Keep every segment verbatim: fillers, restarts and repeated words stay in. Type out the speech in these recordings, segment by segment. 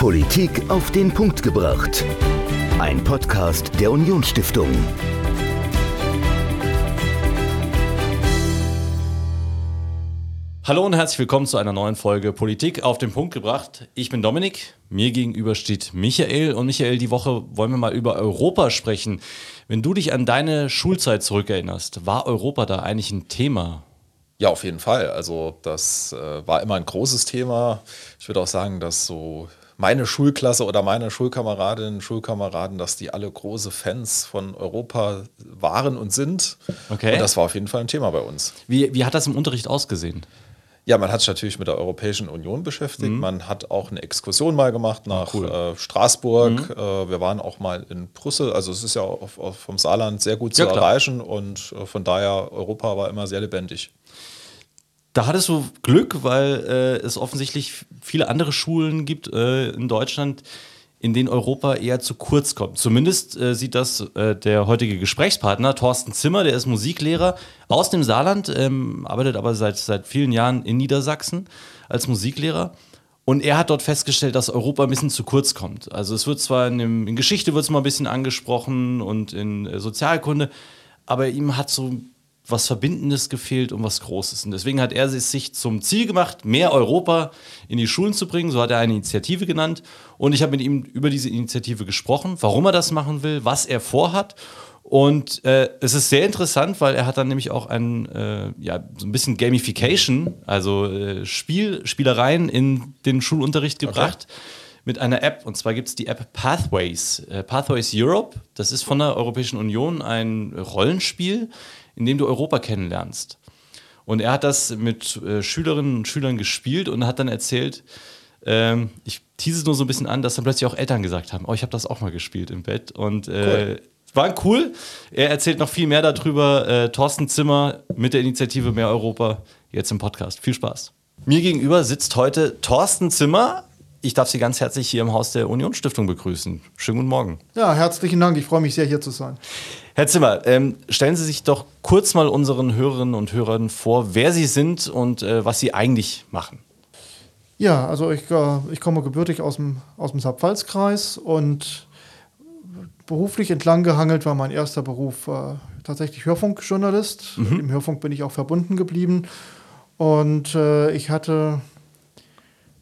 Politik auf den Punkt gebracht. Ein Podcast der Unionsstiftung. Hallo und herzlich willkommen zu einer neuen Folge Politik auf den Punkt gebracht. Ich bin Dominik, mir gegenüber steht Michael und Michael, die Woche wollen wir mal über Europa sprechen. Wenn du dich an deine Schulzeit zurückerinnerst, war Europa da eigentlich ein Thema? Ja, auf jeden Fall. Also das äh, war immer ein großes Thema. Ich würde auch sagen, dass so meine Schulklasse oder meine Schulkameradinnen und Schulkameraden, dass die alle große Fans von Europa waren und sind. Okay. Und das war auf jeden Fall ein Thema bei uns. Wie, wie hat das im Unterricht ausgesehen? Ja, man hat sich natürlich mit der Europäischen Union beschäftigt. Mhm. Man hat auch eine Exkursion mal gemacht nach cool. äh, Straßburg. Mhm. Äh, wir waren auch mal in Brüssel. Also es ist ja auf, auf vom Saarland sehr gut ja, zu klar. erreichen. Und äh, von daher, Europa war immer sehr lebendig. Da hattest du Glück, weil äh, es offensichtlich viele andere Schulen gibt äh, in Deutschland, in denen Europa eher zu kurz kommt. Zumindest äh, sieht das äh, der heutige Gesprächspartner, Thorsten Zimmer, der ist Musiklehrer aus dem Saarland, ähm, arbeitet aber seit, seit vielen Jahren in Niedersachsen als Musiklehrer. Und er hat dort festgestellt, dass Europa ein bisschen zu kurz kommt. Also es wird zwar in, dem, in Geschichte wird's mal ein bisschen angesprochen und in äh, Sozialkunde, aber ihm hat so was Verbindendes gefehlt und was Großes. Und deswegen hat er es sich zum Ziel gemacht, mehr Europa in die Schulen zu bringen. So hat er eine Initiative genannt. Und ich habe mit ihm über diese Initiative gesprochen, warum er das machen will, was er vorhat. Und äh, es ist sehr interessant, weil er hat dann nämlich auch ein, äh, ja, so ein bisschen Gamification, also äh, Spiel, Spielereien in den Schulunterricht gebracht. Okay. Mit einer App, und zwar gibt es die App Pathways. Äh, Pathways Europe, das ist von der Europäischen Union ein Rollenspiel, in dem du Europa kennenlernst. Und er hat das mit äh, Schülerinnen und Schülern gespielt und hat dann erzählt, ähm, ich tease nur so ein bisschen an, dass dann plötzlich auch Eltern gesagt haben, oh, ich habe das auch mal gespielt im Bett. Und äh, cool. war cool. Er erzählt noch viel mehr darüber. Äh, Thorsten Zimmer mit der Initiative Mehr Europa, jetzt im Podcast. Viel Spaß. Mir gegenüber sitzt heute Thorsten Zimmer. Ich darf Sie ganz herzlich hier im Haus der Unionsstiftung begrüßen. Schönen guten Morgen. Ja, herzlichen Dank. Ich freue mich sehr, hier zu sein. Herr Zimmer, ähm, stellen Sie sich doch kurz mal unseren Hörerinnen und Hörern vor, wer Sie sind und äh, was Sie eigentlich machen. Ja, also ich, äh, ich komme gebürtig aus dem, aus dem Saar-Pfalz-Kreis und beruflich entlang gehangelt war mein erster Beruf äh, tatsächlich Hörfunkjournalist. Mhm. Im Hörfunk bin ich auch verbunden geblieben und äh, ich hatte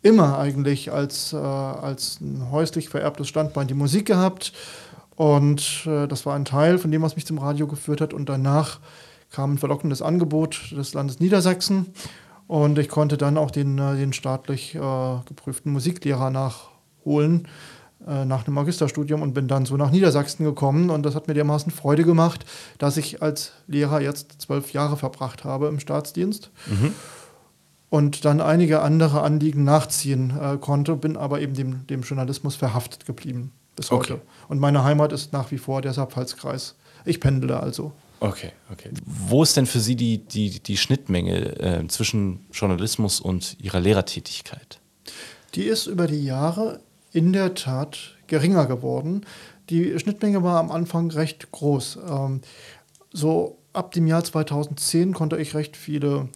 immer eigentlich als, äh, als ein häuslich vererbtes Standbein die Musik gehabt und äh, das war ein Teil von dem, was mich zum Radio geführt hat und danach kam ein verlockendes Angebot des Landes Niedersachsen und ich konnte dann auch den, äh, den staatlich äh, geprüften Musiklehrer nachholen äh, nach einem Magisterstudium und bin dann so nach Niedersachsen gekommen und das hat mir dermaßen Freude gemacht, dass ich als Lehrer jetzt zwölf Jahre verbracht habe im Staatsdienst. Mhm. Und dann einige andere Anliegen nachziehen äh, konnte, bin aber eben dem, dem Journalismus verhaftet geblieben bis okay. heute. Und meine Heimat ist nach wie vor der Saar-Pfalz-Kreis. Ich pendele also. Okay, okay. Wo ist denn für Sie die, die, die Schnittmenge äh, zwischen Journalismus und Ihrer Lehrertätigkeit? Die ist über die Jahre in der Tat geringer geworden. Die Schnittmenge war am Anfang recht groß. Ähm, so ab dem Jahr zweitausendzehn konnte ich recht viele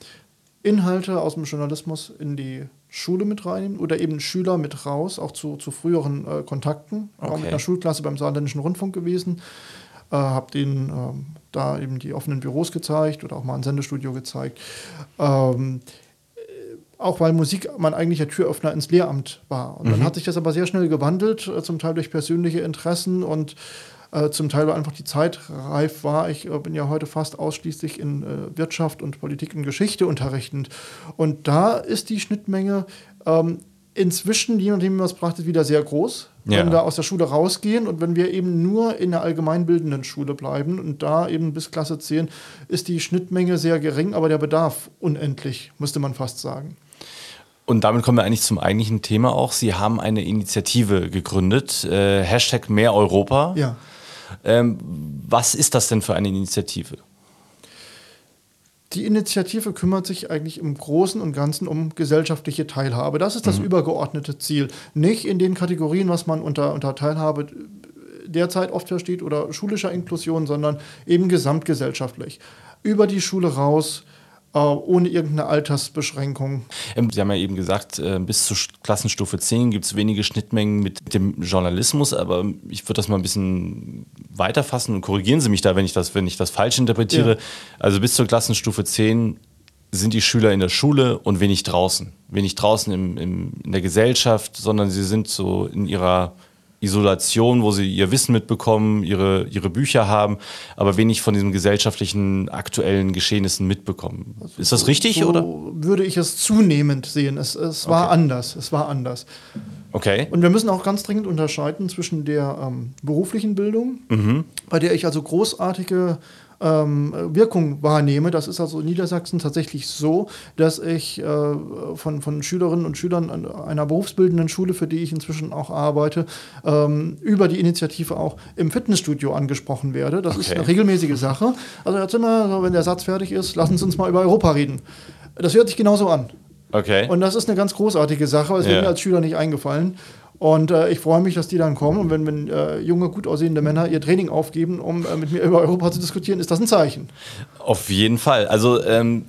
Inhalte aus dem Journalismus in die Schule mit reinnehmen oder eben Schüler mit raus, auch zu, zu früheren äh, Kontakten. Ich okay. war mit einer Schulklasse beim Saarländischen Rundfunk gewesen, äh, habe denen ähm, da eben die offenen Büros gezeigt oder auch mal ein Sendestudio gezeigt. Ähm, auch weil Musik mein eigentlicher Türöffner ins Lehramt war. Und mhm. dann hat sich das aber sehr schnell gewandelt, äh, zum Teil durch persönliche Interessen und Äh, zum Teil war einfach die Zeit reif war. Ich äh, bin ja heute fast ausschließlich in äh, Wirtschaft und Politik und Geschichte unterrichtend. Und da ist die Schnittmenge ähm, inzwischen, je nachdem, wie man es betrachtet, wieder sehr groß. Ja. Wenn wir aus der Schule rausgehen und wenn wir eben nur in der allgemeinbildenden Schule bleiben und da eben bis Klasse zehn, ist die Schnittmenge sehr gering, aber der Bedarf unendlich, müsste man fast sagen. Und damit kommen wir eigentlich zum eigentlichen Thema auch. Sie haben eine Initiative gegründet, äh, Hashtag Mehr Europa. Ja. Ähm, was ist das denn für eine Initiative? Die Initiative kümmert sich eigentlich im Großen und Ganzen um gesellschaftliche Teilhabe. Das ist das mhm. übergeordnete Ziel. Nicht in den Kategorien, was man unter, unter Teilhabe derzeit oft versteht oder schulischer Inklusion, sondern eben gesamtgesellschaftlich. Über die Schule raus, ohne irgendeine Altersbeschränkung. Sie haben ja eben gesagt, bis zur Klassenstufe zehn gibt es wenige Schnittmengen mit dem Journalismus, aber ich würde das mal ein bisschen weiterfassen und korrigieren Sie mich da, wenn ich das, wenn ich das falsch interpretiere. Ja. Also bis zur Klassenstufe zehn sind die Schüler in der Schule und wenig draußen. Wenig draußen im, im, in der Gesellschaft, sondern sie sind so in ihrer Isolation, wo sie ihr Wissen mitbekommen, ihre, ihre Bücher haben, aber wenig von diesen gesellschaftlichen, aktuellen Geschehnissen mitbekommen. Also ist das richtig, so oder? Würde ich es zunehmend sehen. Es, es war okay. anders. Es war anders. Okay. Und wir müssen auch ganz dringend unterscheiden zwischen der ähm, beruflichen Bildung, mhm. bei der ich also großartige ähm, Wirkung wahrnehme. Das ist also in Niedersachsen tatsächlich so, dass ich äh, von, von Schülerinnen und Schülern an einer berufsbildenden Schule, für die ich inzwischen auch arbeite, ähm, über die Initiative auch im Fitnessstudio angesprochen werde. Das okay. ist eine regelmäßige Sache. Also Herr Zimmer, wenn der Satz fertig ist, lassen Sie uns mal über Europa reden. Das hört sich genauso an. Okay. Und das ist eine ganz großartige Sache, es yeah. wird mir als Schüler nicht eingefallen. Und äh, ich freue mich, dass die dann kommen. Und wenn, wenn äh, junge, gut aussehende Männer ihr Training aufgeben, um äh, mit mir über Europa zu diskutieren, ist das ein Zeichen. Auf jeden Fall. Also ähm,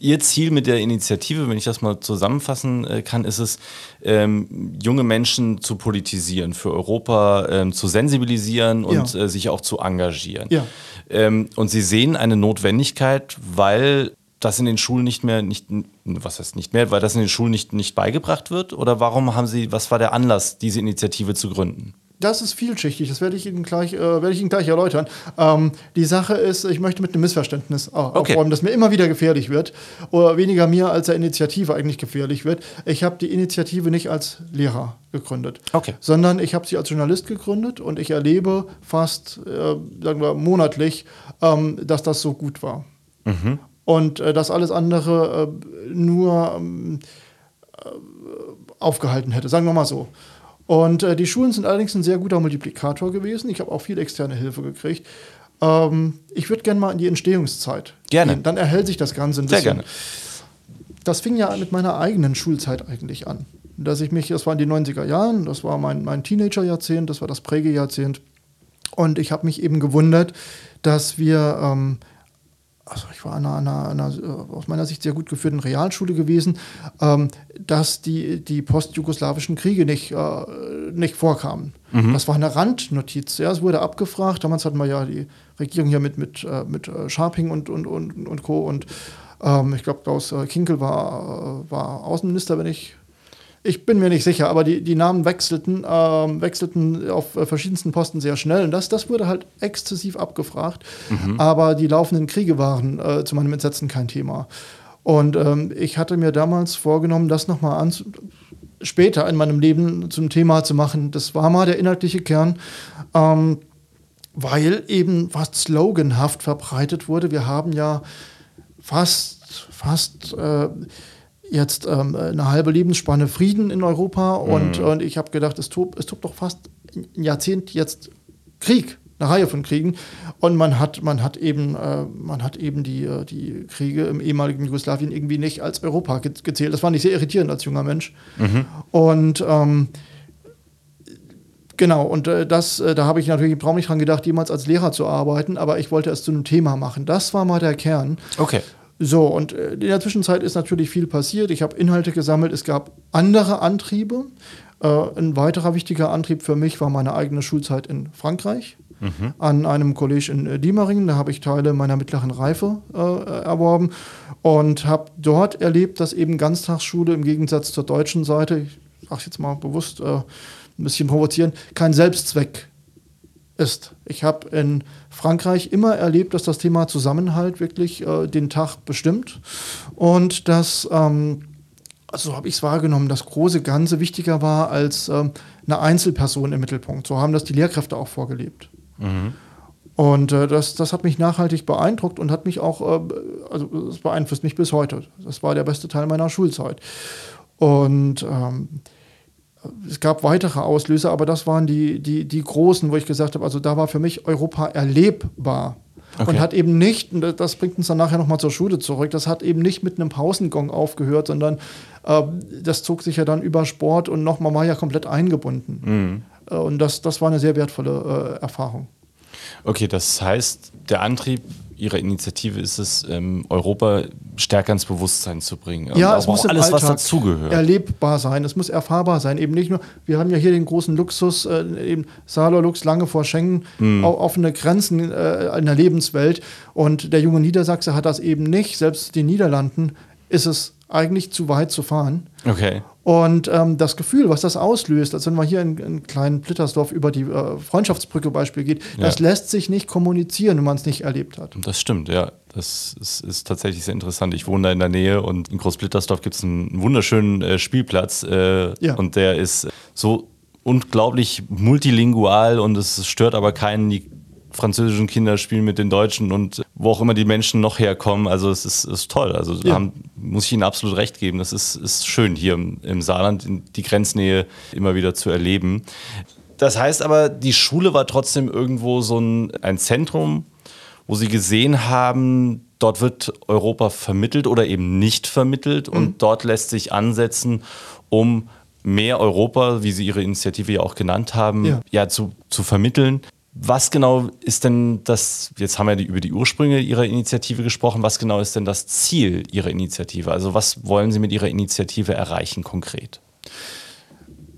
Ihr Ziel mit der Initiative, wenn ich das mal zusammenfassen äh, kann, ist es, ähm, junge Menschen zu politisieren, für Europa ähm, zu sensibilisieren und ja. äh, sich auch zu engagieren. Ja. Ähm, und Sie sehen eine Notwendigkeit, weil das in den Schulen nicht mehr, nicht, was heißt nicht mehr, weil das in den Schulen nicht, nicht beigebracht wird? Oder warum haben Sie, was war der Anlass, diese Initiative zu gründen? Das ist vielschichtig, das werde ich Ihnen gleich, äh, werde ich Ihnen gleich erläutern. Ähm, die Sache ist, ich möchte mit einem Missverständnis aufräumen, okay. das mir immer wieder gefährlich wird. Oder weniger mir als der Initiative eigentlich gefährlich wird. Ich habe die Initiative nicht als Lehrer gegründet, okay. sondern ich habe sie als Journalist gegründet und ich erlebe fast, äh, sagen wir, monatlich, ähm, dass das so gut war. Mhm. Und äh, das alles andere äh, nur ähm, äh, aufgehalten hätte, sagen wir mal so. Und äh, die Schulen sind allerdings ein sehr guter Multiplikator gewesen. Ich habe auch viel externe Hilfe gekriegt. Ähm, ich würde gerne mal in die Entstehungszeit gerne. gehen. Dann erhält sich das Ganze ein bisschen. Sehr gerne. Das fing ja mit meiner eigenen Schulzeit eigentlich an. Dass ich mich, das war in den neunziger Jahren, das war mein, mein Teenager-Jahrzehnt, das war das Prägejahrzehnt. Und ich habe mich eben gewundert, dass wir... Ähm, also ich war an einer, einer, einer aus meiner Sicht sehr gut geführten Realschule gewesen, ähm, dass die, die postjugoslawischen Kriege nicht, äh, nicht vorkamen. Mhm. Das war eine Randnotiz. Ja, es wurde abgefragt. Damals hatten wir ja die Regierung hier mit, mit, mit Scharping und, und, und, und Co. Und ähm, ich glaube, Klaus Kinkel war, war Außenminister, wenn ich... Ich bin mir nicht sicher, aber die, die Namen wechselten, ähm, wechselten auf äh, verschiedensten Posten sehr schnell. Und das, das wurde halt exzessiv abgefragt. Mhm. Aber die laufenden Kriege waren äh, zu meinem Entsetzen kein Thema. Und ähm, ich hatte mir damals vorgenommen, das nochmal anzu- später in meinem Leben zum Thema zu machen. Das war mal der inhaltliche Kern. Ähm, weil eben was sloganhaft verbreitet wurde. Wir haben ja fast, fast... Äh, jetzt ähm, eine halbe Lebensspanne Frieden in Europa und, mhm. und ich habe gedacht, es tobt, es tobt doch fast ein Jahrzehnt jetzt Krieg, eine Reihe von Kriegen und man hat, man hat eben, äh, man hat eben die, die Kriege im ehemaligen Jugoslawien irgendwie nicht als Europa gezählt. Das fand ich sehr irritierend als junger Mensch mhm. und ähm, genau, und äh, das, äh, da habe ich natürlich im Traum nicht dran gedacht, jemals als Lehrer zu arbeiten, aber ich wollte es zu einem Thema machen. Das war mal der Kern. Okay. So, und in der Zwischenzeit ist natürlich viel passiert. Ich habe Inhalte gesammelt, es gab andere Antriebe. Äh, ein weiterer wichtiger Antrieb für mich war meine eigene Schulzeit in Frankreich, mhm. an einem College in Diemeringen. Da habe ich Teile meiner mittleren Reife äh, erworben und habe dort erlebt, dass eben Ganztagsschule im Gegensatz zur deutschen Seite, ich sage es jetzt mal bewusst, äh, ein bisschen provozieren, kein Selbstzweck ist. Ich habe in Frankreich immer erlebt, dass das Thema Zusammenhalt wirklich äh, den Tag bestimmt und dass, ähm, also so habe ich es wahrgenommen, das große Ganze wichtiger war als ähm, eine Einzelperson im Mittelpunkt. So haben das die Lehrkräfte auch vorgelebt. Mhm. Und äh, das, das hat mich nachhaltig beeindruckt und hat mich auch, äh, also es beeinflusst mich bis heute. Das war der beste Teil meiner Schulzeit. Und ähm, es gab weitere Auslöser, aber das waren die, die, die großen, wo ich gesagt habe, also da war für mich Europa erlebbar. Okay. Und hat eben nicht, das bringt uns dann nachher nochmal zur Schule zurück, das hat eben nicht mit einem Pausengong aufgehört, sondern äh, das zog sich ja dann über Sport und nochmal war ja komplett eingebunden. Mhm. Und das, das war eine sehr wertvolle äh, Erfahrung. Okay, das heißt, der Antrieb Ihrer Initiative ist es, ähm, Europa stärker ins Bewusstsein zu bringen. Ja, aber es muss auch alles, was dazugehört, erlebbar sein, es muss erfahrbar sein. Eben nicht nur, wir haben ja hier den großen Luxus, äh, eben Saarlux lange vor Schengen, hm. offene Grenzen äh, in der Lebenswelt. Und der junge Niedersachse hat das eben nicht. Selbst den Niederlanden ist es eigentlich zu weit zu fahren. Okay. Und ähm, das Gefühl, was das auslöst, als wenn man hier in, in kleinen Blittersdorf über die äh, Freundschaftsbrücke Beispiel geht, ja. das lässt sich nicht kommunizieren, wenn man es nicht erlebt hat. Das stimmt, ja. Das ist, ist tatsächlich sehr interessant. Ich wohne da in der Nähe und in Großblittersdorf gibt es einen, einen wunderschönen äh, Spielplatz äh, ja. und der ist so unglaublich multilingual und es stört aber keinen. Die französischen Kinder spielen mit den Deutschen und wo auch immer die Menschen noch herkommen, also es ist, ist toll. Also da ja. muss ich Ihnen absolut recht geben. Das ist, ist schön hier im, im Saarland, die Grenznähe immer wieder zu erleben. Das heißt aber, die Schule war trotzdem irgendwo so ein, ein Zentrum, wo Sie gesehen haben, dort wird Europa vermittelt oder eben nicht vermittelt mhm. und dort lässt sich ansetzen, um mehr Europa, wie Sie Ihre Initiative ja auch genannt haben, ja, ja zu, zu vermitteln. Was genau ist denn das, jetzt haben wir über die Ursprünge Ihrer Initiative gesprochen, was genau ist denn das Ziel Ihrer Initiative? Also was wollen Sie mit Ihrer Initiative erreichen konkret?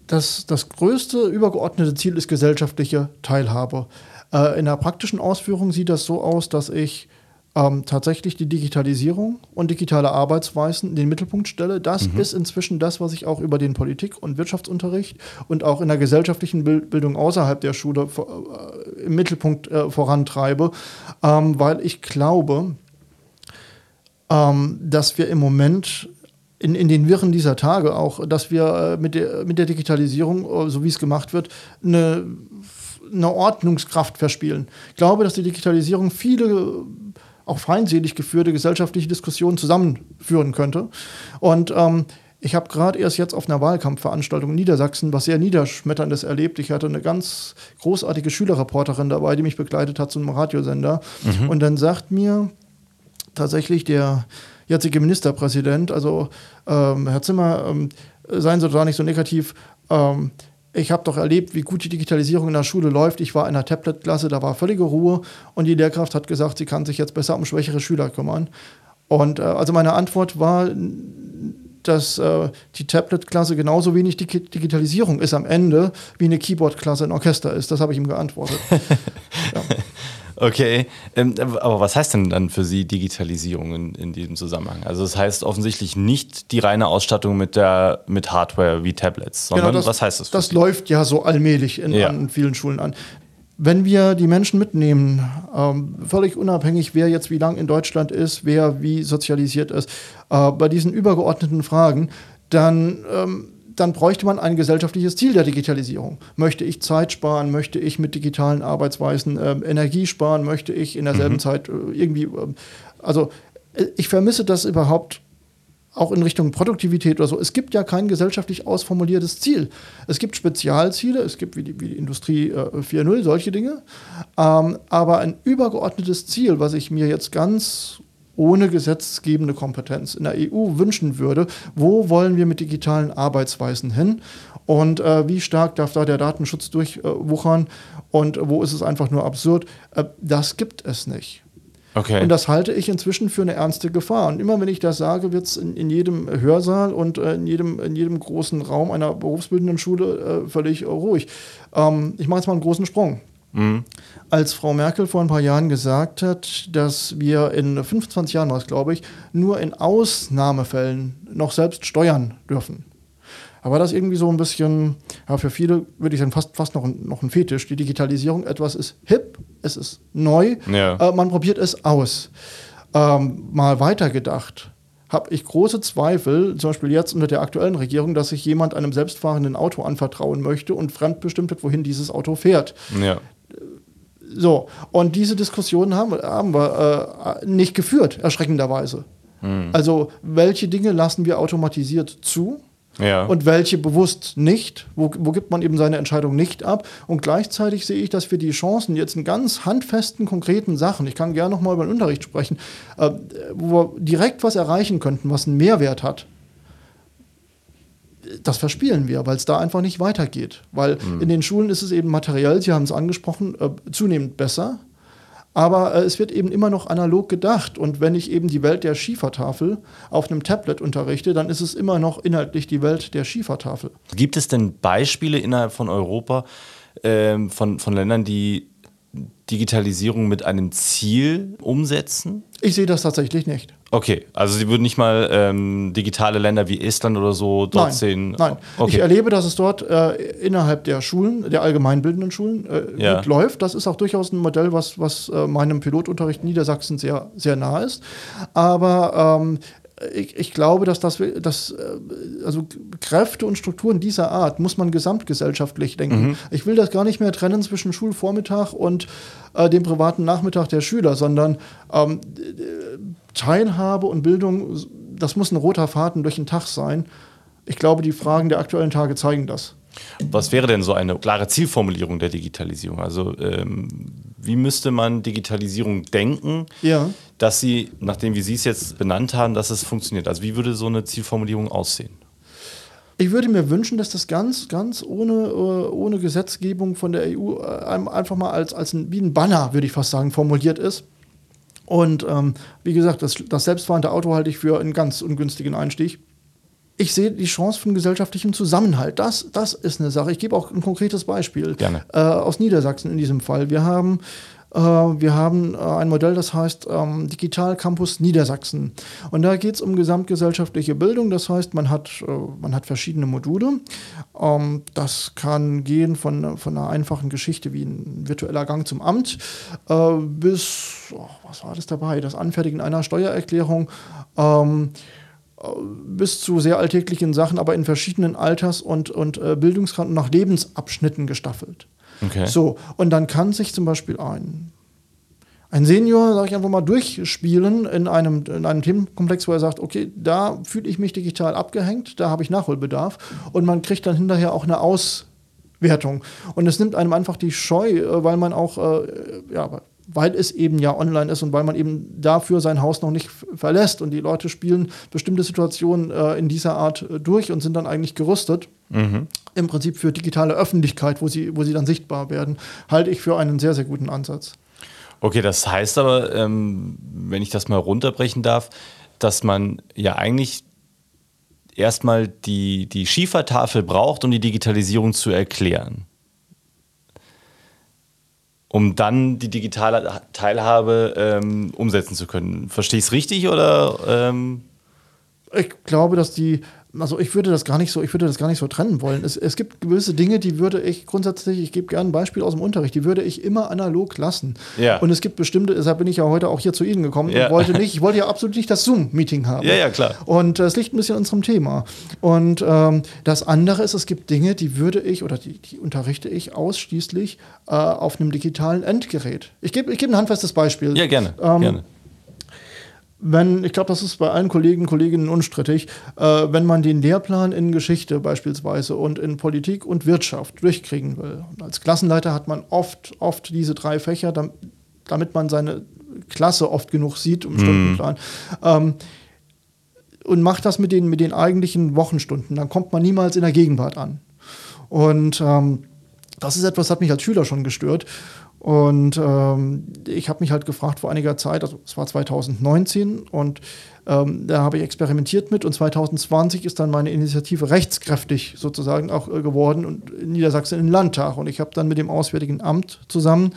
Das, das größte übergeordnete Ziel ist gesellschaftliche Teilhabe. Äh, in der praktischen Ausführung sieht das so aus, dass ich ähm, tatsächlich die Digitalisierung und digitale Arbeitsweisen in den Mittelpunkt stelle. Das mhm. ist inzwischen das, was ich auch über den Politik- und Wirtschaftsunterricht und auch in der gesellschaftlichen Bildung außerhalb der Schule äh, im Mittelpunkt äh, vorantreibe, ähm, weil ich glaube, ähm, dass wir im Moment in, in den Wirren dieser Tage auch, dass wir äh, mit, der, mit der Digitalisierung, äh, so wie es gemacht wird, eine, eine Ordnungskraft verspielen. Ich glaube, dass die Digitalisierung viele auch feindselig geführte gesellschaftliche Diskussionen zusammenführen könnte. Und ähm, ich habe gerade erst jetzt auf einer Wahlkampfveranstaltung in Niedersachsen was sehr Niederschmetterndes erlebt. Ich hatte eine ganz großartige Schülerreporterin dabei, die mich begleitet hat zu einem Radiosender. Mhm. Und dann sagt mir tatsächlich der jetzige Ministerpräsident, also ähm, Herr Zimmer, ähm, seien Sie doch nicht so negativ, ähm, ich habe doch erlebt, wie gut die Digitalisierung in der Schule läuft. Ich war in einer Tablet-Klasse, da war völlige Ruhe und die Lehrkraft hat gesagt, sie kann sich jetzt besser um schwächere Schüler kümmern. Und äh, also meine Antwort war, dass äh, die Tablet-Klasse genauso wenig Di- Digitalisierung ist am Ende, wie eine Keyboard-Klasse in Orchester ist. Das habe ich ihm geantwortet. ja. Okay, ähm, aber was heißt denn dann für Sie Digitalisierung in, in diesem Zusammenhang? Also das heißt offensichtlich nicht die reine Ausstattung mit, der, mit Hardware wie Tablets, sondern genau, das, was heißt das für Sie? Das läuft ja so allmählich in ja. an vielen Schulen an. Wenn wir die Menschen mitnehmen, ähm, völlig unabhängig, wer jetzt wie lang in Deutschland ist, wer wie sozialisiert ist, äh, bei diesen übergeordneten Fragen, dann... Ähm, dann bräuchte man ein gesellschaftliches Ziel der Digitalisierung. Möchte ich Zeit sparen? Möchte ich mit digitalen Arbeitsweisen äh, Energie sparen? Möchte ich in derselben mhm. Zeit äh, irgendwie... Äh, also äh, ich vermisse das überhaupt auch in Richtung Produktivität oder so. Es gibt ja kein gesellschaftlich ausformuliertes Ziel. Es gibt Spezialziele, es gibt wie die, wie die Industrie äh, vier null, solche Dinge. Ähm, aber ein übergeordnetes Ziel, was ich mir jetzt ganz... ohne gesetzgebende Kompetenz in der E U wünschen würde, wo wollen wir mit digitalen Arbeitsweisen hin und äh, wie stark darf da der Datenschutz durchwuchern äh, und wo ist es einfach nur absurd, äh, das gibt es nicht. Okay. Und das halte ich inzwischen für eine ernste Gefahr. Und immer wenn ich das sage, wird es in, in jedem Hörsaal und äh, in, jedem, in jedem großen Raum einer berufsbildenden Schule äh, völlig ruhig. Ähm, ich mache jetzt mal einen großen Sprung. Mhm. Als Frau Merkel vor ein paar Jahren gesagt hat, dass wir in fünfundzwanzig Jahren, war es glaube ich, nur in Ausnahmefällen noch selbst steuern dürfen. Aber das irgendwie so ein bisschen, ja, für viele würde ich sagen, fast, fast noch, noch ein Fetisch. Die Digitalisierung, etwas ist hip, es ist neu, ja. äh, man probiert es aus. Ähm, mal weitergedacht. Habe ich große Zweifel, zum Beispiel jetzt unter der aktuellen Regierung, dass sich jemand einem selbstfahrenden Auto anvertrauen möchte und fremdbestimmt wird, wohin dieses Auto fährt. Ja. So, und diese Diskussion haben, haben wir äh, nicht geführt, erschreckenderweise. Mhm. Also, welche Dinge lassen wir automatisiert zu? Ja. Und welche bewusst nicht? Wo, wo gibt man eben seine Entscheidung nicht ab? Und gleichzeitig sehe ich, dass wir die Chancen jetzt in ganz handfesten, konkreten Sachen, ich kann gerne nochmal über den Unterricht sprechen, äh, wo wir direkt was erreichen könnten, was einen Mehrwert hat. Das verspielen wir, weil es da einfach nicht weitergeht. Weil mhm. in den Schulen ist es eben materiell, Sie haben es angesprochen, äh, zunehmend besser. Aber äh, es wird eben immer noch analog gedacht. Und wenn ich eben die Welt der Schiefertafel auf einem Tablet unterrichte, dann ist es immer noch inhaltlich die Welt der Schiefertafel. Gibt es denn Beispiele innerhalb von Europa, äh, von, von Ländern, die Digitalisierung mit einem Ziel umsetzen? Ich sehe das tatsächlich nicht. Okay, also Sie würden nicht mal ähm, digitale Länder wie Estland oder so dort nein, sehen? Nein, okay. Ich erlebe, dass es dort äh, innerhalb der Schulen, der allgemeinbildenden Schulen äh, ja. gut läuft. Das ist auch durchaus ein Modell, was, was äh, meinem Pilotunterricht in Niedersachsen sehr, sehr nah ist. Aber ähm, Ich, ich glaube, dass das, dass, also Kräfte und Strukturen dieser Art muss man gesamtgesellschaftlich denken. Mhm. Ich will das gar nicht mehr trennen zwischen Schulvormittag und äh, dem privaten Nachmittag der Schüler, sondern ähm, Teilhabe und Bildung, das muss ein roter Faden durch den Tag sein. Ich glaube, die Fragen der aktuellen Tage zeigen das. Was wäre denn so eine klare Zielformulierung der Digitalisierung? Also ähm, wie müsste man Digitalisierung denken, ja. dass sie, nachdem wie Sie es jetzt benannt haben, dass es funktioniert? Also wie würde so eine Zielformulierung aussehen? Ich würde mir wünschen, dass das ganz, ganz ohne, ohne Gesetzgebung von der E U einfach mal als, als ein, wie ein Banner, würde ich fast sagen, formuliert ist. Und ähm, wie gesagt, das, das selbstfahrende Auto halte ich für einen ganz ungünstigen Einstieg. Ich sehe die Chance von gesellschaftlichem Zusammenhalt. Das, das ist eine Sache. Ich gebe auch ein konkretes Beispiel. Gerne. Äh, aus Niedersachsen in diesem Fall. Wir haben, äh, wir haben äh, ein Modell, das heißt ähm, Digital Campus Niedersachsen. Und da geht es um gesamtgesellschaftliche Bildung. Das heißt, man hat, äh, man hat verschiedene Module. Ähm, das kann gehen von, von einer einfachen Geschichte wie ein virtueller Gang zum Amt äh, bis, oh, was war das dabei? Das Anfertigen einer Steuererklärung. Ähm, bis zu sehr alltäglichen Sachen, aber in verschiedenen Alters- und, und äh, Bildungsgraden nach Lebensabschnitten gestaffelt. Okay. So, und dann kann sich zum Beispiel ein, ein Senior, sage ich einfach mal, durchspielen in einem, in einem Themenkomplex, wo er sagt, okay, da fühle ich mich digital abgehängt, da habe ich Nachholbedarf, und man kriegt dann hinterher auch eine Auswertung. Und es nimmt einem einfach die Scheu, weil man auch, äh, ja, weil es eben ja online ist und weil man eben dafür sein Haus noch nicht verlässt. Und die Leute spielen bestimmte Situationen äh, in dieser Art äh, durch und sind dann eigentlich gerüstet. Mhm. Im Prinzip für digitale Öffentlichkeit, wo sie, wo sie dann sichtbar werden, halte ich für einen sehr, sehr guten Ansatz. Okay, das heißt aber, ähm, wenn ich das mal runterbrechen darf, dass man ja eigentlich erstmal die, die Schiefertafel braucht, um die Digitalisierung zu erklären, um dann die digitale Teilhabe ähm, umsetzen zu können. Verstehe ich es richtig oder? Ähm ich glaube, dass die, also ich würde das gar nicht so, ich würde das gar nicht so trennen wollen. Es, es gibt gewisse Dinge, die würde ich grundsätzlich, ich gebe gerne ein Beispiel aus dem Unterricht, die würde ich immer analog lassen. Ja. Und es gibt bestimmte, deshalb bin ich ja heute auch hier zu Ihnen gekommen. Ja. Ich wollte nicht, ich wollte ja absolut nicht das Zoom-Meeting haben. Ja, ja, klar. Und das liegt ein bisschen an unserem Thema. Und ähm, das andere ist, es gibt Dinge, die würde ich oder die, die unterrichte ich ausschließlich äh, auf einem digitalen Endgerät. Ich gebe ich gebe ein handfestes Beispiel. Ja, gerne, ähm, gerne. Wenn, ich glaube, das ist bei allen Kollegen und Kolleginnen unstrittig, äh, wenn man den Lehrplan in Geschichte beispielsweise und in Politik und Wirtschaft durchkriegen will. Und als Klassenleiter hat man oft, oft diese drei Fächer, damit, damit man seine Klasse oft genug sieht im mm. Stundenplan. Ähm, und macht das mit den, mit den eigentlichen Wochenstunden. Dann kommt man niemals in der Gegenwart an. Und ähm, das ist etwas, das hat mich als Schüler schon gestört. Und ähm, ich habe mich halt gefragt vor einiger Zeit, also es war zwanzig neunzehn und ähm, da habe ich experimentiert mit, und zwanzig zwanzig ist dann meine Initiative rechtskräftig sozusagen auch äh, geworden und in Niedersachsen im Landtag. Und ich habe dann mit dem Auswärtigen Amt zusammen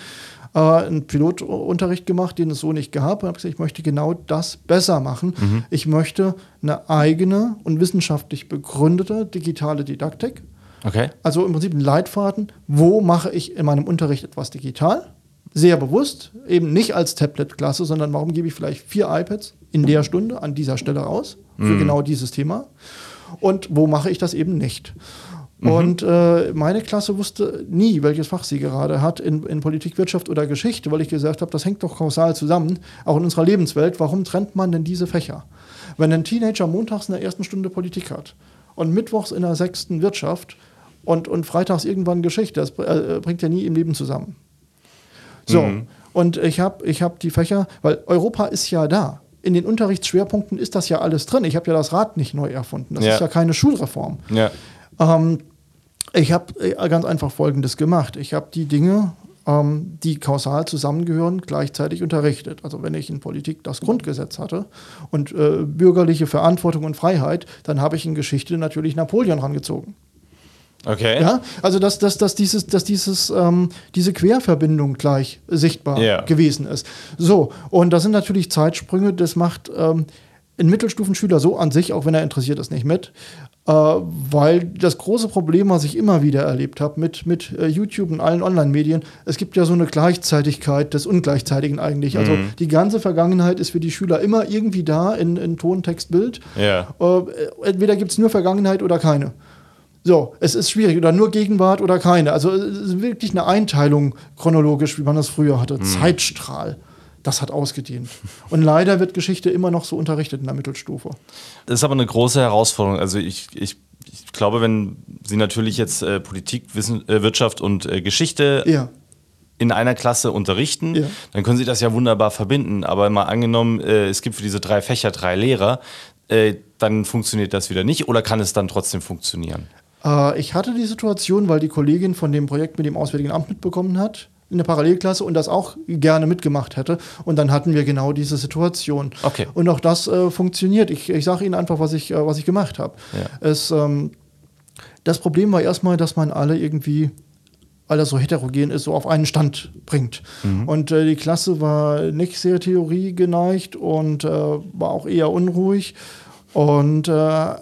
äh, einen Pilotunterricht gemacht, den es so nicht gab, und habe gesagt, ich möchte genau das besser machen. Mhm. Ich möchte eine eigene und wissenschaftlich begründete digitale Didaktik. Okay. Also im Prinzip ein Leitfaden, wo mache ich in meinem Unterricht etwas digital, sehr bewusst, eben nicht als Tablet-Klasse, sondern warum gebe ich vielleicht vier iPads in der Stunde an dieser Stelle raus für mm. genau dieses Thema, und wo mache ich das eben nicht. Mhm. Und äh, meine Klasse wusste nie, welches Fach sie gerade hat in, in Politik, Wirtschaft oder Geschichte, weil ich gesagt habe, das hängt doch kausal zusammen, auch in unserer Lebenswelt, warum trennt man denn diese Fächer? Wenn ein Teenager montags in der ersten Stunde Politik hat und mittwochs in der sechsten Wirtschaft und, und freitags irgendwann Geschichte, das äh, bringt ja nie im Leben zusammen. So, mhm. und ich habe ich hab die Fächer, weil Europa ist ja da. In den Unterrichtsschwerpunkten ist das ja alles drin. Ich habe ja das Rad nicht neu erfunden. Das ja. ist ja keine Schulreform. Ja. Ähm, ich habe ganz einfach Folgendes gemacht. Ich habe die Dinge ähm, die kausal zusammengehören, gleichzeitig unterrichtet. Also wenn ich in Politik das Grundgesetz hatte und äh, bürgerliche Verantwortung und Freiheit, dann habe ich in Geschichte natürlich Napoleon rangezogen. Okay. Ja, also dass, dass, dass, dieses, dass dieses, ähm, diese Querverbindung gleich sichtbar yeah. gewesen ist. So, und das sind natürlich Zeitsprünge, das macht ähm, ein Mittelstufenschüler so an sich, auch wenn er interessiert ist, nicht mit, äh, weil das große Problem, was ich immer wieder erlebt habe mit, mit äh, YouTube und allen Online-Medien, es gibt ja so eine Gleichzeitigkeit des Ungleichzeitigen eigentlich. Also mm. die ganze Vergangenheit ist für die Schüler immer irgendwie da in, in Ton, Text, Bild. Yeah. Äh, entweder gibt es nur Vergangenheit oder keine. So, es ist schwierig. Oder nur Gegenwart oder keine. Also es ist wirklich eine Einteilung chronologisch, wie man das früher hatte. Mhm. Zeitstrahl. Das hat ausgedient. Und leider wird Geschichte immer noch so unterrichtet in der Mittelstufe. Das ist aber eine große Herausforderung. Also ich, ich, ich glaube, wenn Sie natürlich jetzt äh, Politik, Wissen, äh, Wirtschaft und äh, Geschichte ja. in einer Klasse unterrichten, ja. dann können Sie das ja wunderbar verbinden. Aber mal angenommen, äh, es gibt für diese drei Fächer drei Lehrer, äh, dann funktioniert das wieder nicht. Oder kann es dann trotzdem funktionieren? Ich hatte die Situation, weil die Kollegin von dem Projekt mit dem Auswärtigen Amt mitbekommen hat, in der Parallelklasse und das auch gerne mitgemacht hätte. Und dann hatten wir genau diese Situation. Okay. Und auch das äh, funktioniert. Ich, ich sage Ihnen einfach, was ich, äh, was ich gemacht habe. Ja. Es, ähm, das Problem war erstmal, dass man alle irgendwie, weil das so heterogen ist, so auf einen Stand bringt. Mhm. Und äh, die Klasse war nicht sehr theoriegeneigt und äh, war auch eher unruhig. Und äh,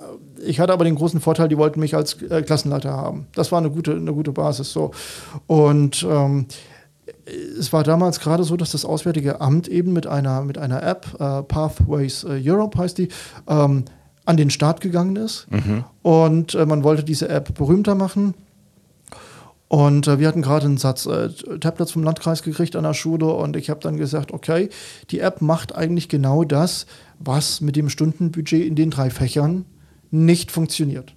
ich hatte aber den großen Vorteil, die wollten mich als äh, Klassenleiter haben. Das war eine gute, eine gute Basis. So. Und ähm, es war damals gerade so, dass das Auswärtige Amt eben mit einer, mit einer App, äh, Pathways Europe heißt die, ähm, an den Start gegangen ist. Mhm. Und äh, man wollte diese App berühmter machen. Und äh, wir hatten gerade einen Satz äh, Tablets vom Landkreis gekriegt an der Schule und ich habe dann gesagt, okay, die App macht eigentlich genau das, was mit dem Stundenbudget in den drei Fächern nicht funktioniert.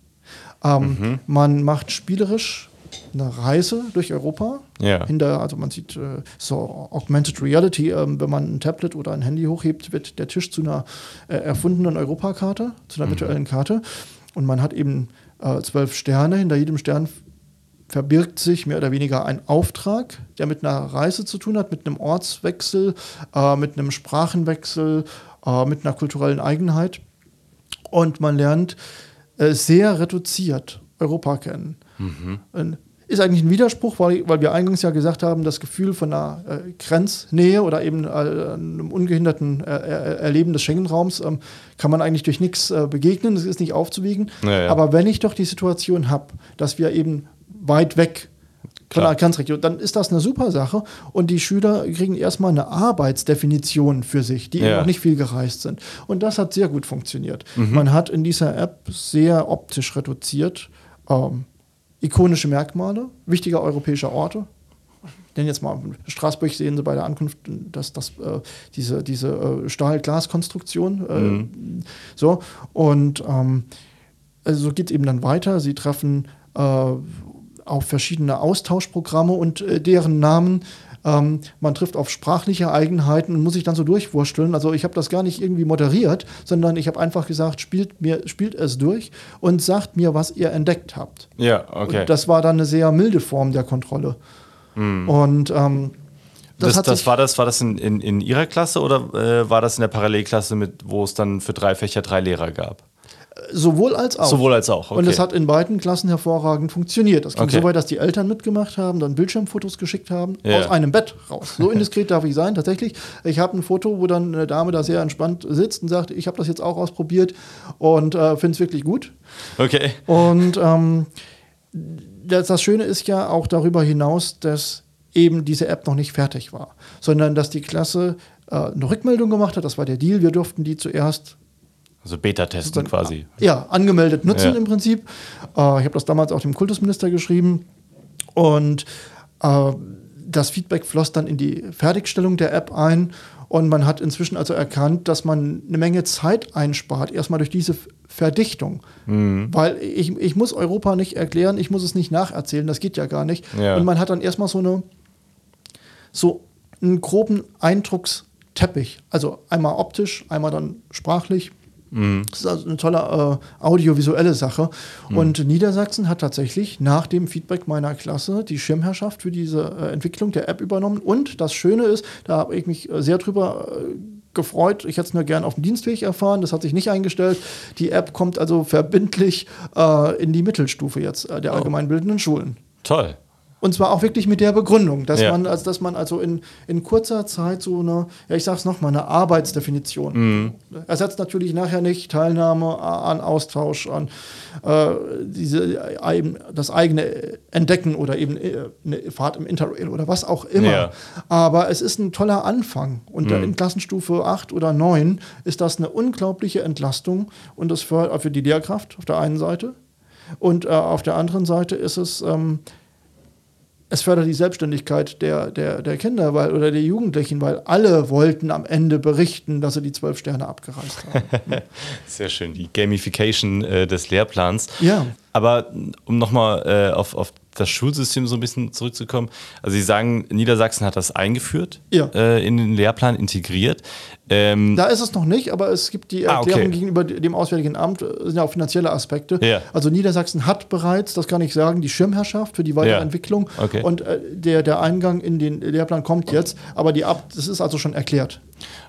Ähm, mhm. Man macht spielerisch eine Reise durch Europa. Yeah. Hinter, also man sieht äh, so Augmented Reality, ähm, wenn man ein Tablet oder ein Handy hochhebt, wird der Tisch zu einer äh, erfundenen Europakarte, zu einer mhm. virtuellen Karte. Und man hat eben äh, zwölf Sterne. Hinter jedem Stern verbirgt sich mehr oder weniger ein Auftrag, der mit einer Reise zu tun hat, mit einem Ortswechsel, äh, mit einem Sprachenwechsel, äh, mit einer kulturellen Eigenheit. Und man lernt äh, sehr reduziert Europa kennen. Mhm. Ist eigentlich ein Widerspruch, weil, weil wir eingangs ja gesagt haben, das Gefühl von einer äh, Grenznähe oder eben äh, einem ungehinderten äh, Erleben des Schengen-Raums ähm, kann man eigentlich durch nichts äh, begegnen, das ist nicht aufzuwiegen. Ja, ja. Aber wenn ich doch die Situation habe, dass wir eben weit weg von der Grenzregion, dann ist das eine super Sache und die Schüler kriegen erstmal eine Arbeitsdefinition für sich, die ja. eben noch nicht viel gereist sind. Und das hat sehr gut funktioniert. Mhm. Man hat in dieser App sehr optisch reduziert ähm, ikonische Merkmale wichtiger europäischer Orte. Ich nenne jetzt mal, Straßburg sehen Sie bei der Ankunft, dass, dass äh, diese, diese äh, Stahl-Glas-Konstruktion. Äh, mhm. So, und ähm, also so geht es eben dann weiter. Sie treffen äh, auf verschiedene Austauschprogramme und äh, deren Namen. Ähm, man trifft auf sprachliche Eigenheiten und muss sich dann so durchwursteln. Also ich habe das gar nicht irgendwie moderiert, sondern ich habe einfach gesagt, spielt mir, spielt es durch und sagt mir, was ihr entdeckt habt. Ja, okay. Und das war dann eine sehr milde Form der Kontrolle. Mhm. Und ähm, das, das, hat das war das war das in, in, in Ihrer Klasse oder äh, war das in der Parallelklasse, mit, wo es dann für drei Fächer drei Lehrer gab? Sowohl als auch. Sowohl als auch, okay. Und es hat in beiden Klassen hervorragend funktioniert. Das ging okay. so weit, dass die Eltern mitgemacht haben, dann Bildschirmfotos geschickt haben, yeah. aus einem Bett raus. So indiskret darf ich sein, tatsächlich. Ich habe ein Foto, wo dann eine Dame da sehr entspannt sitzt und sagt, ich habe das jetzt auch ausprobiert und äh, finde es wirklich gut. Okay. Und ähm, das, das Schöne ist ja auch darüber hinaus, dass eben diese App noch nicht fertig war, sondern dass die Klasse äh, eine Rückmeldung gemacht hat. Das war der Deal. Wir durften die zuerst Also Beta-Testen quasi. Ja, angemeldet nutzen ja. im Prinzip. Äh, ich habe das damals auch dem Kultusminister geschrieben. Und äh, das Feedback floss dann in die Fertigstellung der App ein. Und man hat inzwischen also erkannt, dass man eine Menge Zeit einspart, erstmal durch diese Verdichtung. Mhm. Weil ich, ich muss Europa nicht erklären, ich muss es nicht nacherzählen, das geht ja gar nicht. Ja. Und man hat dann erstmal so eine so einen groben Eindrucksteppich. Also einmal optisch, einmal dann sprachlich. Mhm. Das ist also eine tolle äh, audiovisuelle Sache. Mhm. Und Niedersachsen hat tatsächlich nach dem Feedback meiner Klasse die Schirmherrschaft für diese äh, Entwicklung der App übernommen. Und das Schöne ist, da habe ich mich äh, sehr drüber äh, gefreut. Ich hätte es nur gern auf dem Dienstweg erfahren. Das hat sich nicht eingestellt. Die App kommt also verbindlich äh, in die Mittelstufe jetzt äh, der allgemeinbildenden Schulen. Toll. Und zwar auch wirklich mit der Begründung, dass ja. man, also, dass man also in, in kurzer Zeit so eine, ja, ich sag's nochmal, eine Arbeitsdefinition mhm. ersetzt natürlich nachher nicht Teilnahme an Austausch, an äh, diese, das eigene Entdecken oder eben eine Fahrt im Interrail oder was auch immer. Ja. Aber es ist ein toller Anfang. Und mhm. in Klassenstufe acht oder neun ist das eine unglaubliche Entlastung und das fördert für die Lehrkraft auf der einen Seite. Und äh, auf der anderen Seite ist es. Ähm, Es fördert die Selbstständigkeit der, der, der Kinder weil, oder der Jugendlichen, weil alle wollten am Ende berichten, dass sie die zwölf Sterne abgereist haben. Sehr schön, die Gamification äh, des Lehrplans. Ja. Aber um nochmal äh, auf, auf das Schulsystem so ein bisschen zurückzukommen. Also Sie sagen, Niedersachsen hat das eingeführt, ja. äh, in den Lehrplan integriert. Ähm, da ist es noch nicht, aber es gibt die Erklärung ah, okay. gegenüber dem Auswärtigen Amt, sind ja auch finanzielle Aspekte. Ja. Also Niedersachsen hat bereits, das kann ich sagen, die Schirmherrschaft für die Weiterentwicklung. Ja. Okay. Und äh, der, der Eingang in den Lehrplan kommt jetzt, aber die Ab- das ist also schon erklärt.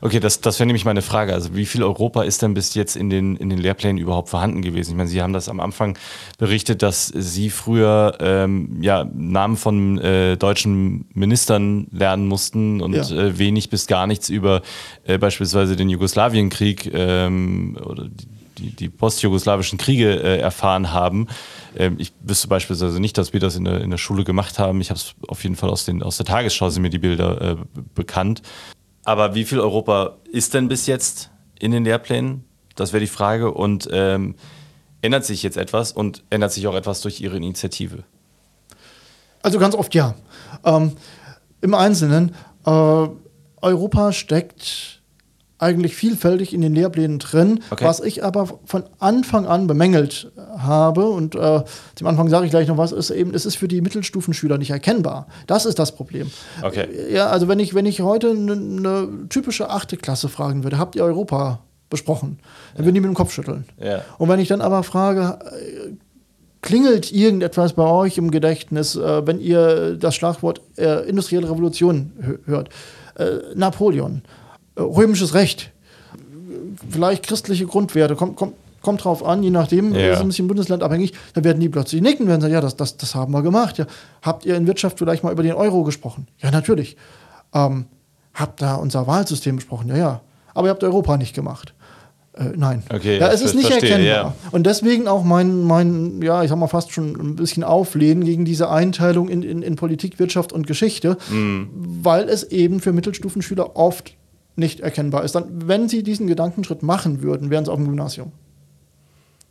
Okay, das, das wäre nämlich meine Frage. Also wie viel Europa ist denn bis jetzt in den, in den Lehrplänen überhaupt vorhanden gewesen? Ich meine, Sie haben das am Anfang berichtet, dass Sie früher ähm, ja, Namen von äh, deutschen Ministern lernen mussten und ja. äh, wenig bis gar nichts über äh, beispielsweise den Jugoslawienkrieg ähm, oder die die, die postjugoslawischen Kriege äh, erfahren haben. Ähm, ich wüsste beispielsweise nicht, dass wir das in der, in der Schule gemacht haben. Ich habe es auf jeden Fall aus, den, aus der Tagesschau, sind mir die Bilder äh, bekannt. Aber wie viel Europa ist denn bis jetzt in den Lehrplänen? Das wäre die Frage. Und ähm, ändert sich jetzt etwas und ändert sich auch etwas durch Ihre Initiative? Also ganz oft ja. Ähm, im Einzelnen, äh, Europa steckt eigentlich vielfältig in den Lehrplänen drin, okay. was ich aber von Anfang an bemängelt habe und äh, zum Anfang sage ich gleich noch was, ist eben, es ist für die Mittelstufenschüler nicht erkennbar. Das ist das Problem. Okay. Ja, also wenn ich, wenn ich heute eine ne typische achte Klasse fragen würde, habt ihr Europa besprochen? Dann ja. würden die mit dem Kopf schütteln. Ja. Und wenn ich dann aber frage, äh, klingelt irgendetwas bei euch im Gedächtnis, äh, wenn ihr das Schlagwort äh, industrielle Revolution h- hört? Äh, Napoleon, römisches Recht, vielleicht christliche Grundwerte, kommt, kommt, kommt drauf an, je nachdem, ja. ist ein bisschen bundeslandabhängig, dann werden die plötzlich nicken, werden sagen, ja, das, das, das haben wir gemacht. Ja. Habt ihr in Wirtschaft vielleicht mal über den Euro gesprochen? Ja, natürlich. Ähm, habt da unser Wahlsystem besprochen? Ja, ja. Aber ihr habt Europa nicht gemacht. Äh, nein. Okay, ja, es ist nicht verstehe, erkennbar. Ja. Und deswegen auch mein, mein, ja, ich sag mal fast schon ein bisschen Auflehnen gegen diese Einteilung in, in, in Politik, Wirtschaft und Geschichte, mhm. weil es eben für Mittelstufenschüler oft nicht erkennbar ist. Dann, wenn sie diesen Gedankenschritt machen würden, wären sie auf dem Gymnasium.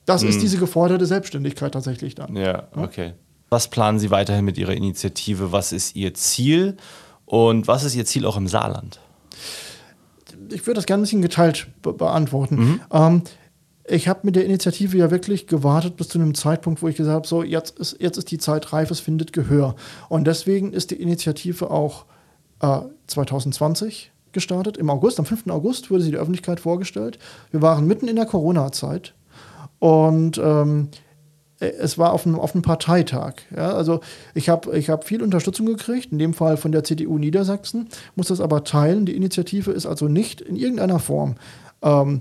Das mm. ist diese geforderte Selbstständigkeit tatsächlich dann. Ja, okay. Was planen Sie weiterhin mit Ihrer Initiative? Was ist Ihr Ziel? Und was ist Ihr Ziel auch im Saarland? Ich würde das gerne ein bisschen geteilt be- beantworten. Mhm. Ähm, ich habe mit der Initiative ja wirklich gewartet bis zu einem Zeitpunkt, wo ich gesagt habe, so, jetzt ist, jetzt ist die Zeit reif, es findet Gehör. Und deswegen ist die Initiative auch äh, zwanzig zwanzig gestartet, im August, am fünften August wurde sie der Öffentlichkeit vorgestellt. Wir waren mitten in der Corona-Zeit und ähm, es war auf einem, auf einem Parteitag. Ja, also ich habe ich hab viel Unterstützung gekriegt, in dem Fall von der C D U Niedersachsen, muss das aber teilen. Die Initiative ist also nicht in irgendeiner Form ähm,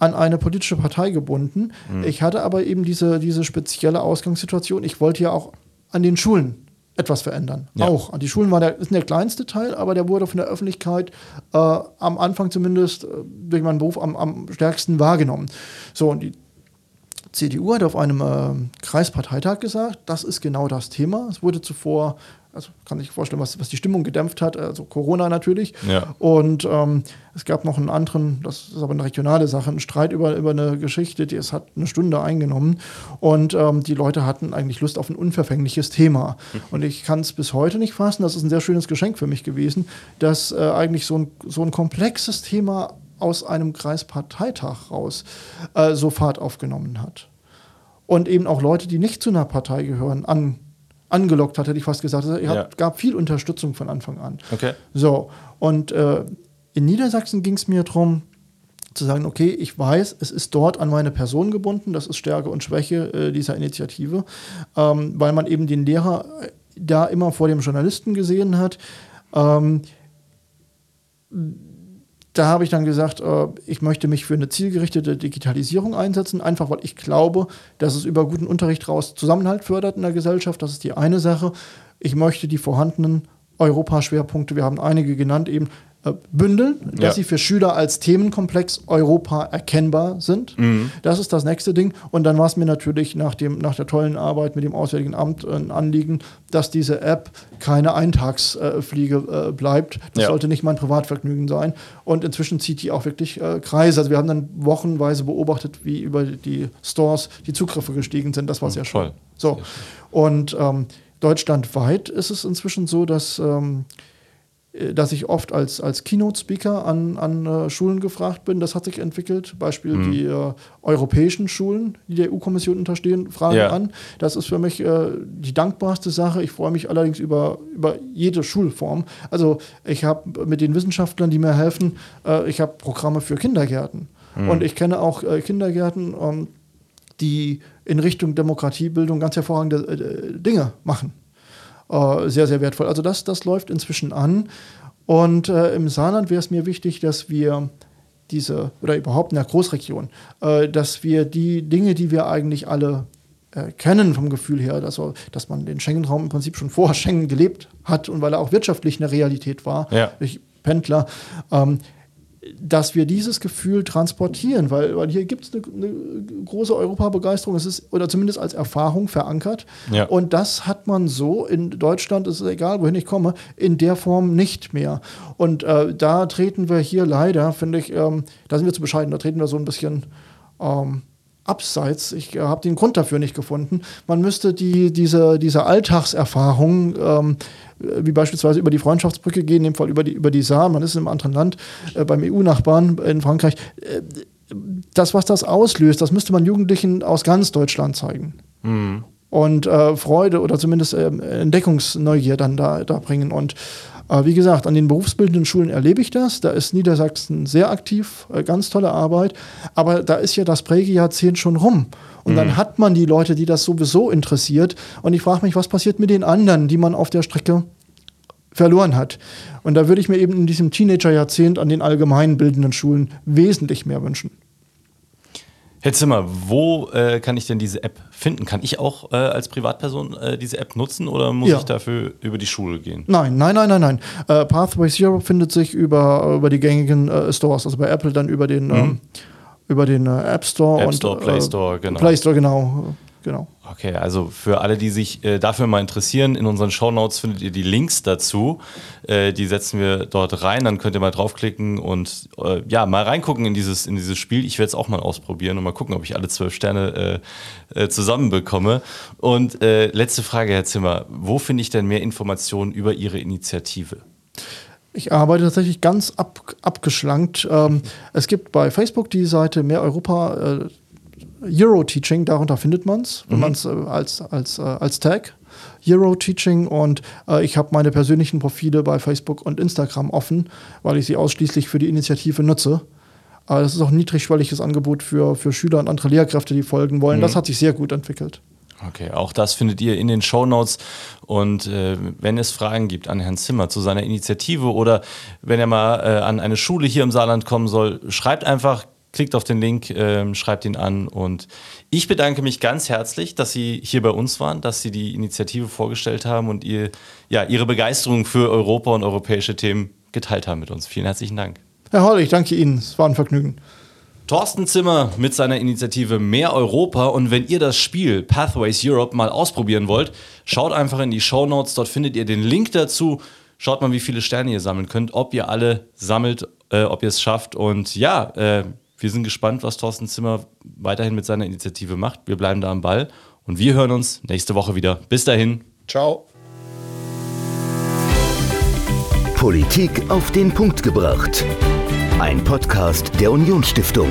an eine politische Partei gebunden. Mhm. Ich hatte aber eben diese, diese spezielle Ausgangssituation. Ich wollte ja auch an den Schulen etwas verändern. Ja. Auch. Die Schulen waren der, ist der kleinste Teil, aber der wurde von der Öffentlichkeit äh, am Anfang zumindest äh, durch meinen Beruf am, am stärksten wahrgenommen. So, und die C D U hat auf einem äh, Kreisparteitag gesagt, das ist genau das Thema. Es wurde zuvor, also kann ich vorstellen, was, was die Stimmung gedämpft hat, also Corona natürlich. Ja. Und ähm, es gab noch einen anderen, das ist aber eine regionale Sache, einen Streit über, über eine Geschichte, die es hat eine Stunde eingenommen. Und ähm, die Leute hatten eigentlich Lust auf ein unverfängliches Thema. Mhm. Und ich kann es bis heute nicht fassen, das ist ein sehr schönes Geschenk für mich gewesen, dass äh, eigentlich so ein, so ein komplexes Thema aus einem Kreisparteitag raus äh, so Fahrt aufgenommen hat. Und eben auch Leute, die nicht zu einer Partei gehören, an angelockt hat, hätte ich fast gesagt. Es ja. gab viel Unterstützung von Anfang an. Okay. So, und äh, in Niedersachsen ging es mir darum, zu sagen, okay, ich weiß, es ist dort an meine Person gebunden, das ist Stärke und Schwäche äh, dieser Initiative, ähm, weil man eben den Lehrer da immer vor dem Journalisten gesehen hat. Ähm, Da habe ich dann gesagt, äh, ich möchte mich für eine zielgerichtete Digitalisierung einsetzen, einfach weil ich glaube, dass es über guten Unterricht raus Zusammenhalt fördert in der Gesellschaft. Das ist die eine Sache. Ich möchte die vorhandenen Europaschwerpunkte, wir haben einige genannt, eben äh, bündeln, dass ja. sie für Schüler als Themenkomplex Europa erkennbar sind. Mhm. Das ist das nächste Ding. Und dann war es mir natürlich nach, dem, nach der tollen Arbeit mit dem Auswärtigen Amt ein Anliegen, dass diese App keine Eintagsfliege äh, äh, bleibt. Das ja. sollte nicht mein Privatvergnügen sein. Und inzwischen zieht die auch wirklich äh, Kreise. Also wir haben dann wochenweise beobachtet, wie über die Stores die Zugriffe gestiegen sind. Das war mhm, sehr schön. So. Und ähm, deutschlandweit ist es inzwischen so, dass, ähm, dass ich oft als, als Keynote-Speaker an, an uh, Schulen gefragt bin. Das hat sich entwickelt. Beispiel mhm. die uh, europäischen Schulen, die der E U-Kommission unterstehen, fragen ja. an. Das ist für mich uh, die dankbarste Sache. Ich freue mich allerdings über, über jede Schulform. Also ich habe mit den Wissenschaftlern, die mir helfen, uh, ich habe Programme für Kindergärten. Mhm. Und ich kenne auch uh, Kindergärten, um, die in Richtung Demokratiebildung ganz hervorragende äh, Dinge machen. Äh, sehr, sehr wertvoll. Also das, das läuft inzwischen an. Und äh, im Saarland wäre es mir wichtig, dass wir diese, oder überhaupt in der Großregion, äh, dass wir die Dinge, die wir eigentlich alle äh, kennen vom Gefühl her, dass, dass man den Schengen-Raum im Prinzip schon vor Schengen gelebt hat und weil er auch wirtschaftlich eine Realität war, ja. durch Pendler, ähm, dass wir dieses Gefühl transportieren, weil, weil hier gibt es eine, eine große Europabegeisterung, es ist, oder zumindest als Erfahrung verankert. Ja. Und das hat man so in Deutschland, es ist egal, wohin ich komme, in der Form nicht mehr. Und äh, da treten wir hier leider, finde ich, ähm, da sind wir zu bescheiden, da treten wir so ein bisschen ähm, abseits. Ich äh, habe den Grund dafür nicht gefunden. Man müsste die, diese, diese Alltagserfahrung ähm, wie beispielsweise über die Freundschaftsbrücke gehen, in dem Fall über die, über die Saar, man ist in einem anderen Land, äh, beim E U-Nachbarn in Frankreich. Äh, das, was das auslöst, das müsste man Jugendlichen aus ganz Deutschland zeigen. Mhm. Und äh, Freude oder zumindest äh, Entdeckungsneugier dann da, da bringen. Und äh, wie gesagt, an den berufsbildenden Schulen erlebe ich das. Da ist Niedersachsen sehr aktiv, äh, ganz tolle Arbeit. Aber da ist ja das Prägejahrzehnt schon rum. Und dann hat man die Leute, die das sowieso interessiert. Und ich frage mich, was passiert mit den anderen, die man auf der Strecke verloren hat? Und da würde ich mir eben in diesem Teenager-Jahrzehnt an den allgemeinbildenden Schulen wesentlich mehr wünschen. Herr Zimmer, wo äh, kann ich denn diese App finden? Kann ich auch äh, als Privatperson äh, diese App nutzen oder muss ja. ich dafür über die Schule gehen? Nein, nein, nein, nein, nein. Äh, Pathways Europe findet sich über, über die gängigen äh, Stores, also bei Apple dann über den... Mhm. Ähm, Über den äh, App Store App und Store, Play Store, äh, genau. Play Store, genau. genau. Okay, also für alle, die sich äh, dafür mal interessieren, in unseren Shownotes findet ihr die Links dazu. Äh, die setzen wir dort rein, dann könnt ihr mal draufklicken und äh, ja, mal reingucken in dieses, in dieses Spiel. Ich werde es auch mal ausprobieren und mal gucken, ob ich alle zwölf Sterne äh, äh, zusammenbekomme. Und äh, letzte Frage, Herr Zimmer. Wo finde ich denn mehr Informationen über Ihre Initiative? Ich arbeite tatsächlich ganz ab, abgeschlankt. Ähm, es gibt bei Facebook die Seite Mehr Europa, äh, Euroteaching, darunter findet man es, wenn mhm. man es äh, als, als, äh, als Tag, Euroteaching. Und äh, ich habe meine persönlichen Profile bei Facebook und Instagram offen, weil ich sie ausschließlich für die Initiative nutze. Äh, das ist auch ein niedrigschwelliges Angebot für, für Schüler und andere Lehrkräfte, die folgen wollen. Mhm. Das hat sich sehr gut entwickelt. Okay, auch das findet ihr in den Shownotes und äh, wenn es Fragen gibt an Herrn Zimmer zu seiner Initiative oder wenn er mal äh, an eine Schule hier im Saarland kommen soll, schreibt einfach, klickt auf den Link, äh, schreibt ihn an und ich bedanke mich ganz herzlich, dass Sie hier bei uns waren, dass Sie die Initiative vorgestellt haben und ihr, ja, Ihre Begeisterung für Europa und europäische Themen geteilt haben mit uns. Vielen herzlichen Dank. Herr Holl, ich danke Ihnen, es war ein Vergnügen. Thorsten Zimmer mit seiner Initiative Mehr Europa und wenn ihr das Spiel Pathways Europe mal ausprobieren wollt, schaut einfach in die Shownotes, dort findet ihr den Link dazu. Schaut mal, wie viele Sterne ihr sammeln könnt, ob ihr alle sammelt, äh, ob ihr es schafft und ja, äh, wir sind gespannt, was Thorsten Zimmer weiterhin mit seiner Initiative macht. Wir bleiben da am Ball und wir hören uns nächste Woche wieder. Bis dahin. Ciao. Politik auf den Punkt gebracht. Ein Podcast der Unionsstiftung.